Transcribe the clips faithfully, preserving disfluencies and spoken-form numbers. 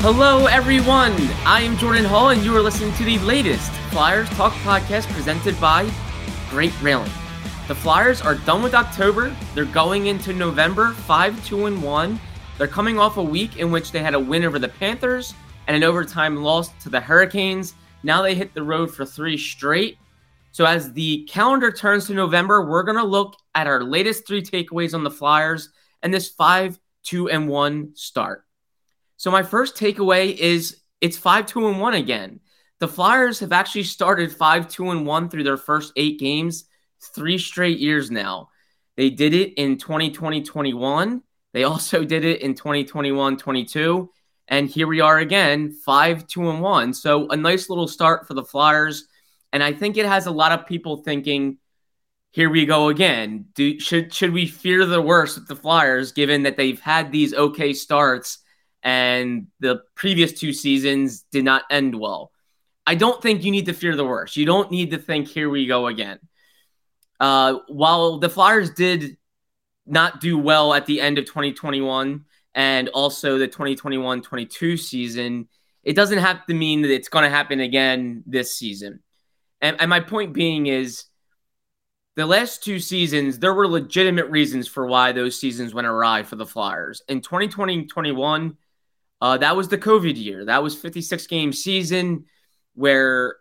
Hello, everyone. I am Jordan Hall, and you are listening to the latest Flyers Talk podcast presented by Great Railing. The Flyers are done with October. They're going into November five two and one. They're coming off a week in which they had a win over the Panthers and an overtime loss to the Hurricanes. Now they hit the road for three straight. So as the calendar turns to November, we're going to look at our latest three takeaways on the Flyers and this five two and one start. So my first takeaway is it's five two and one again. The Flyers have actually started five two and one through their first eight games, three straight years now. They did it in twenty twenty twenty-one. They also did it in twenty twenty-one twenty-two. And here we are again, five two and one. So a nice little start for the Flyers. And I think it has a lot of people thinking, here we go again. Do, should, should we fear the worst with the Flyers, given that they've had these okay starts and the previous two seasons did not end well? I don't think you need to fear the worst. You don't need to think, here we go again. Uh, while the Flyers did not do well at the end of twenty twenty-one and also the twenty twenty-one twenty-two season, it doesn't have to mean that it's going to happen again this season. And, and my point being is the last two seasons, there were legitimate reasons for why those seasons went awry for the Flyers. In twenty twenty twenty-one, Uh, that was the COVID year. That was fifty-six game season where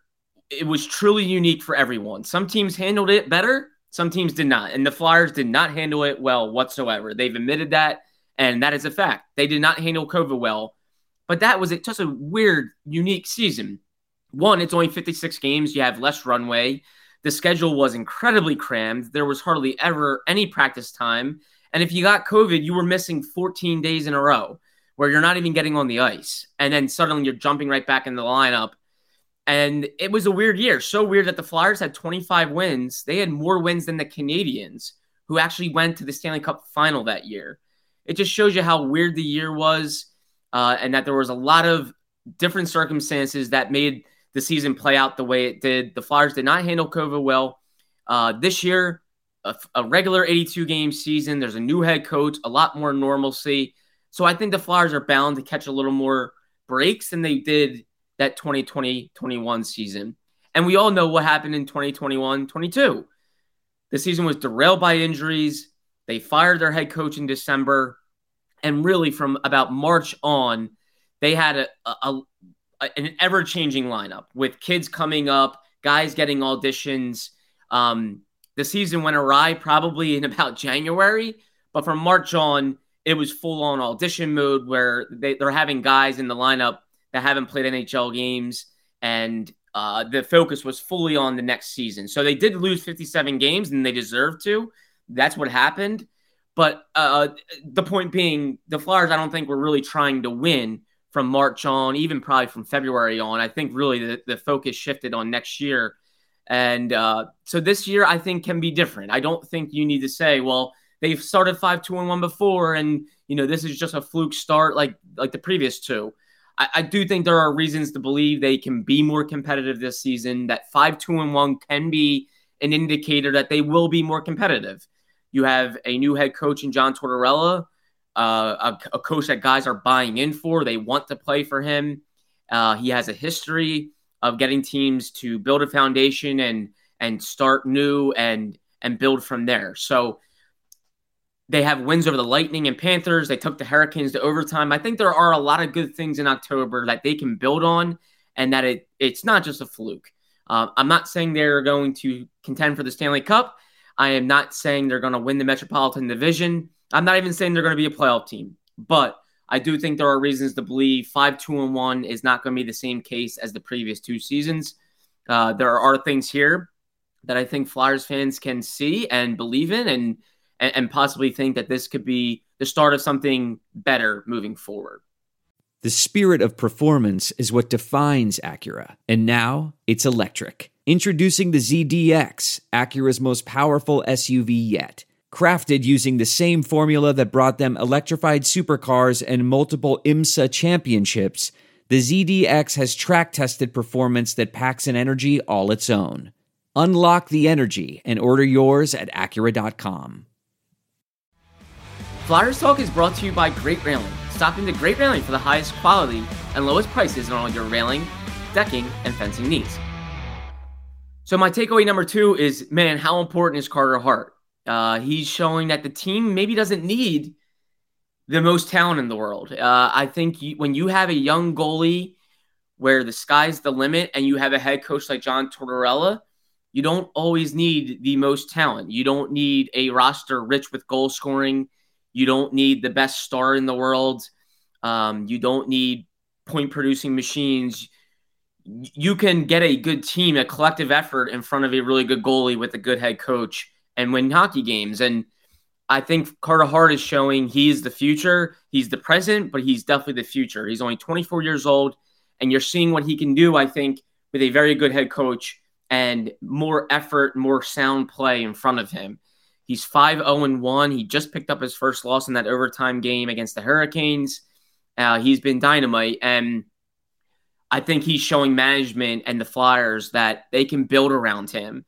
it was truly unique for everyone. Some teams handled it better. Some teams did not. And the Flyers did not handle it well whatsoever. They've admitted that, and that is a fact. They did not handle COVID well. But that was just a weird, unique season. One, it's only fifty-six games. You have less runway. The schedule was incredibly crammed. There was hardly ever any practice time. And if you got COVID, you were missing fourteen days in a row, where you're not even getting on the ice. And then suddenly you're jumping right back in the lineup. And it was a weird year. So weird that the Flyers had twenty-five wins. They had more wins than the Canadians, who actually went to the Stanley Cup final that year. It just shows you how weird the year was, uh, and that there was a lot of different circumstances that made the season play out the way it did. The Flyers did not handle COVID well. Uh, this year, a, a regular eighty-two game season, there's a new head coach, a lot more normalcy. So I think the Flyers are bound to catch a little more breaks than they did that twenty twenty twenty-one season. And we all know what happened in twenty twenty-one twenty-two. The season was derailed by injuries. They fired their head coach in December. And really from about March on, they had a, a, a an ever-changing lineup with kids coming up, guys getting auditions. Um, the season went awry probably in about January. But from March on, it was full-on audition mode where they, they're having guys in the lineup that haven't played N H L games, and uh, the focus was fully on the next season. So they did lose fifty-seven games, and they deserved to. That's what happened. But uh, the point being, the Flyers, I don't think, were really trying to win from March on, even probably from February on. I think really the, the focus shifted on next year. And uh, so this year, I think, can be different. I don't think you need to say, well, they've started five two and one before, and you know this is just a fluke start like like the previous two. I, I do think there are reasons to believe they can be more competitive this season, that five two and one can be an indicator that they will be more competitive. You have a new head coach in John Tortorella, uh, a, a coach that guys are buying in for. They want to play for him. Uh, he has a history of getting teams to build a foundation and and start new and and build from there. So they have wins over the Lightning and Panthers. They took the Hurricanes to overtime. I think there are a lot of good things in October that they can build on, and that it it's not just a fluke. Uh, I'm not saying they're going to contend for the Stanley Cup. I am not saying they're going to win the Metropolitan Division. I'm not even saying they're going to be a playoff team. But I do think there are reasons to believe five two and one is not going to be the same case as the previous two seasons. Uh, there are things here that I think Flyers fans can see and believe in, and and possibly think that this could be the start of something better moving forward. The spirit of performance is what defines Acura. And now it's electric. Introducing the Z D X, Acura's most powerful S U V yet. Crafted using the same formula that brought them electrified supercars and multiple IMSA championships, the Z D X has track-tested performance that packs an energy all its own. Unlock the energy and order yours at Acura dot com. Flyers Talk is brought to you by Great Railing, stopping the Great Railing for the highest quality and lowest prices in all your railing, decking, and fencing needs. So my takeaway number two is, man, how important is Carter Hart? Uh, he's showing that the team maybe doesn't need the most talent in the world. Uh, I think you, when you have a young goalie where the sky's the limit and you have a head coach like John Tortorella, you don't always need the most talent. You don't need a roster rich with goal scoring. You don't need the best star in the world. Um, you don't need point-producing machines. You can get a good team, a collective effort in front of a really good goalie with a good head coach and win hockey games. And I think Carter Hart is showing he's the future. He's the present, but he's definitely the future. He's only twenty-four years old, and you're seeing what he can do, I think, with a very good head coach and more effort, more sound play in front of him. He's five oh and one. He just picked up his first loss in that overtime game against the Hurricanes. Uh, he's been dynamite, and I think he's showing management and the Flyers that they can build around him.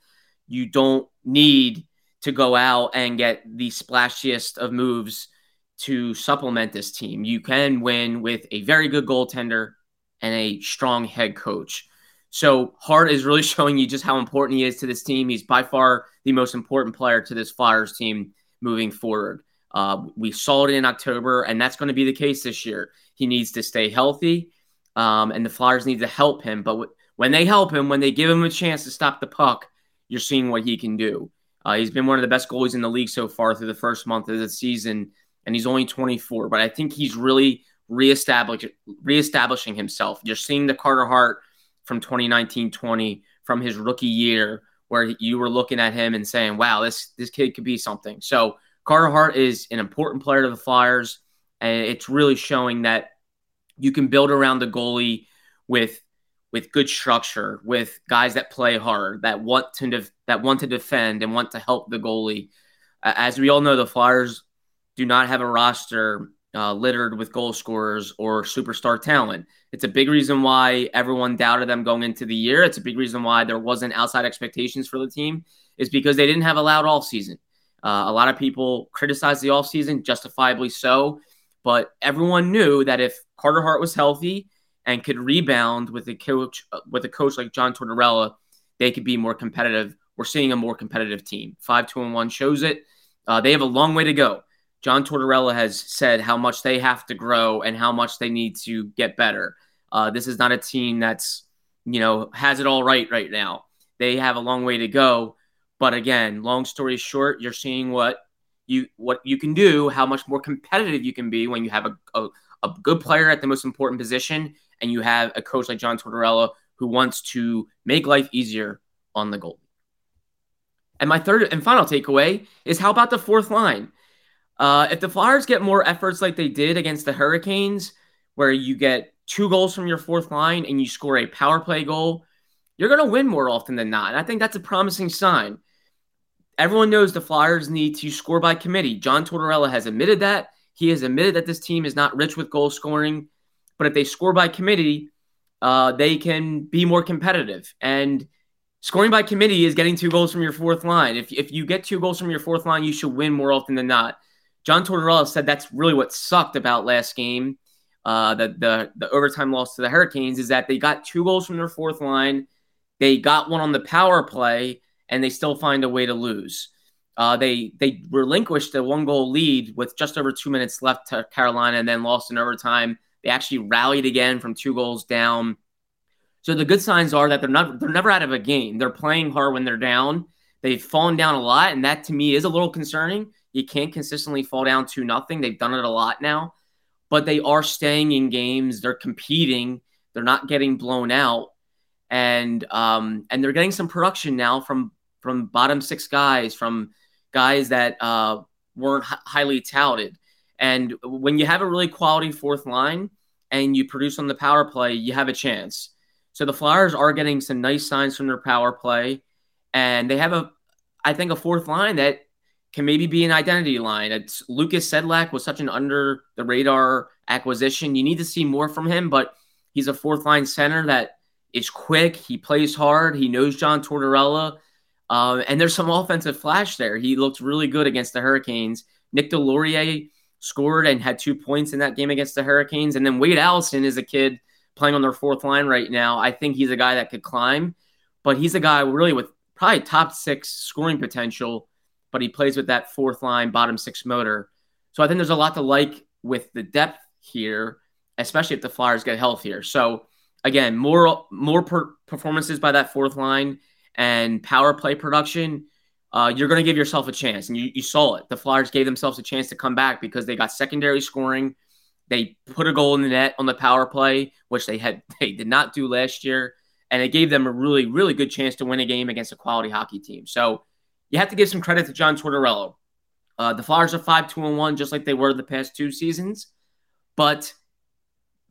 You don't need to go out and get the splashiest of moves to supplement this team. You can win with a very good goaltender and a strong head coach. So Hart is really showing you just how important he is to this team. He's by far the most important player to this Flyers team moving forward. Uh, we saw it in October, and that's going to be the case this year. He needs to stay healthy, um, and the Flyers need to help him. But w- when they help him, when they give him a chance to stop the puck, you're seeing what he can do. Uh, he's been one of the best goalies in the league so far through the first month of the season, and he's only twenty-four. But I think he's really reestablish- reestablishing himself. You're seeing the Carter Hart from twenty nineteen twenty, from his rookie year, where you were looking at him and saying, wow, this this kid could be something. So Carter Hart is an important player to the Flyers, and it's really showing that you can build around the goalie with with good structure, with guys that play hard, that want to def- that want to defend and want to help the goalie. Uh, as we all know, the Flyers do not have a roster Uh, littered with goal scorers or superstar talent. It's a big reason why everyone doubted them going into the year. It's a big reason why there wasn't outside expectations for the team, is because they didn't have a loud offseason. Uh, a lot of people criticized the offseason, justifiably so, but everyone knew that if Carter Hart was healthy and could rebound with a coach with a coach like John Tortorella, they could be more competitive. We're seeing a more competitive team. five two and one shows it. Uh, they have a long way to go. John Tortorella has said how much they have to grow and how much they need to get better. Uh, this is not a team that's, you know, has it all right right now. They have a long way to go. But again, long story short, you're seeing what you what you can do, how much more competitive you can be when you have a, a, a good player at the most important position and you have a coach like John Tortorella who wants to make life easier on the goalie. And my third and final takeaway is, how about the fourth line? Uh, if the Flyers get more efforts like they did against the Hurricanes, where you get two goals from your fourth line and you score a power play goal, you're going to win more often than not. And I think that's a promising sign. Everyone knows the Flyers need to score by committee. John Tortorella has admitted that. He has admitted that this team is not rich with goal scoring. But if they score by committee, uh, they can be more competitive. And scoring by committee is getting two goals from your fourth line. If, if you get two goals from your fourth line, you should win more often than not. John Tortorella said that's really what sucked about last game, uh, the, the the overtime loss to the Hurricanes, is that they got two goals from their fourth line, they got one on the power play, and they still find a way to lose. Uh, they they relinquished a one-goal lead with just over two minutes left to Carolina and then lost in overtime. They actually rallied again from two goals down. So the good signs are that they're not they're never out of a game. They're playing hard when they're down. They've fallen down a lot, and that to me is a little concerning. You can't consistently fall down to nothing. They've done it a lot now, but they are staying in games. They're competing. They're not getting blown out, and um, and they're getting some production now from from bottom six guys, from guys that uh, weren't h- highly touted. And when you have a really quality fourth line and you produce on the power play, you have a chance. So the Flyers are getting some nice signs from their power play, and they have a, I think, a fourth line that can maybe be an identity line. It's Lucas Sedlak was such an under-the-radar acquisition. You need to see more from him, but he's a fourth-line center that is quick. He plays hard. He knows John Tortorella. Uh, and there's some offensive flash there. He looked really good against the Hurricanes. Nick Deslauriers scored and had two points in that game against the Hurricanes. And then Wade Allison is a kid playing on their fourth line right now. I think he's a guy that could climb, but he's a guy really with probably top six scoring potential, but he plays with that fourth line, bottom six motor. So I think there's a lot to like with the depth here, especially if the Flyers get healthier. So again, more more per- performances by that fourth line and power play production, uh, you're going to give yourself a chance. And you, you saw it. The Flyers gave themselves a chance to come back because they got secondary scoring. They put a goal in the net on the power play, which they had they did not do last year. And it gave them a really, really good chance to win a game against a quality hockey team. So you have to give some credit to John Tortorella. Uh, the Flyers are five two and one, just like they were the past two seasons. But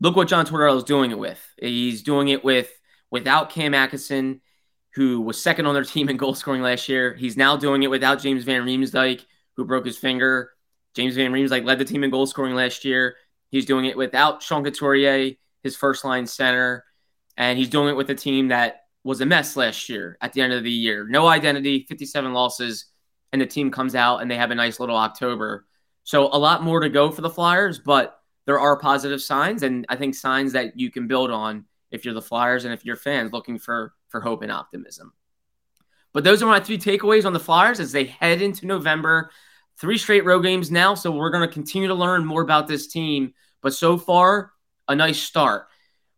look what John Tortorella is doing it with. He's doing it with without Cam Atkinson, who was second on their team in goal scoring last year. He's now doing it without James Van Riemsdyk, who broke his finger. James Van Riemsdyk led the team in goal scoring last year. He's doing it without Sean Couturier, his first-line center. And he's doing it with a team that was a mess last year at the end of the year. No identity, fifty-seven losses, and the team comes out and they have a nice little October. So a lot more to go for the Flyers, but there are positive signs, and I think signs that you can build on if you're the Flyers and if you're fans looking for, for hope and optimism. But those are my three takeaways on the Flyers as they head into November. Three straight road games now, so we're going to continue to learn more about this team. But so far, a nice start.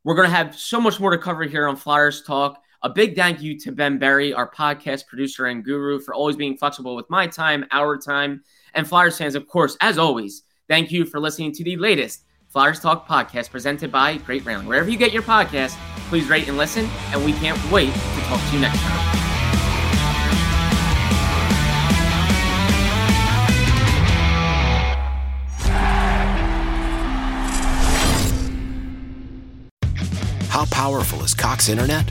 We're going to have so much more to cover here on Flyers Talk. A big thank you to Ben Berry, our podcast producer and guru, for always being flexible with my time, our time, and Flyers fans, of course, as always, thank you for listening to the latest Flyers Talk podcast presented by Great Railing. Wherever you get your podcast, please rate and listen, and we can't wait to talk to you next time. How powerful is Cox Internet?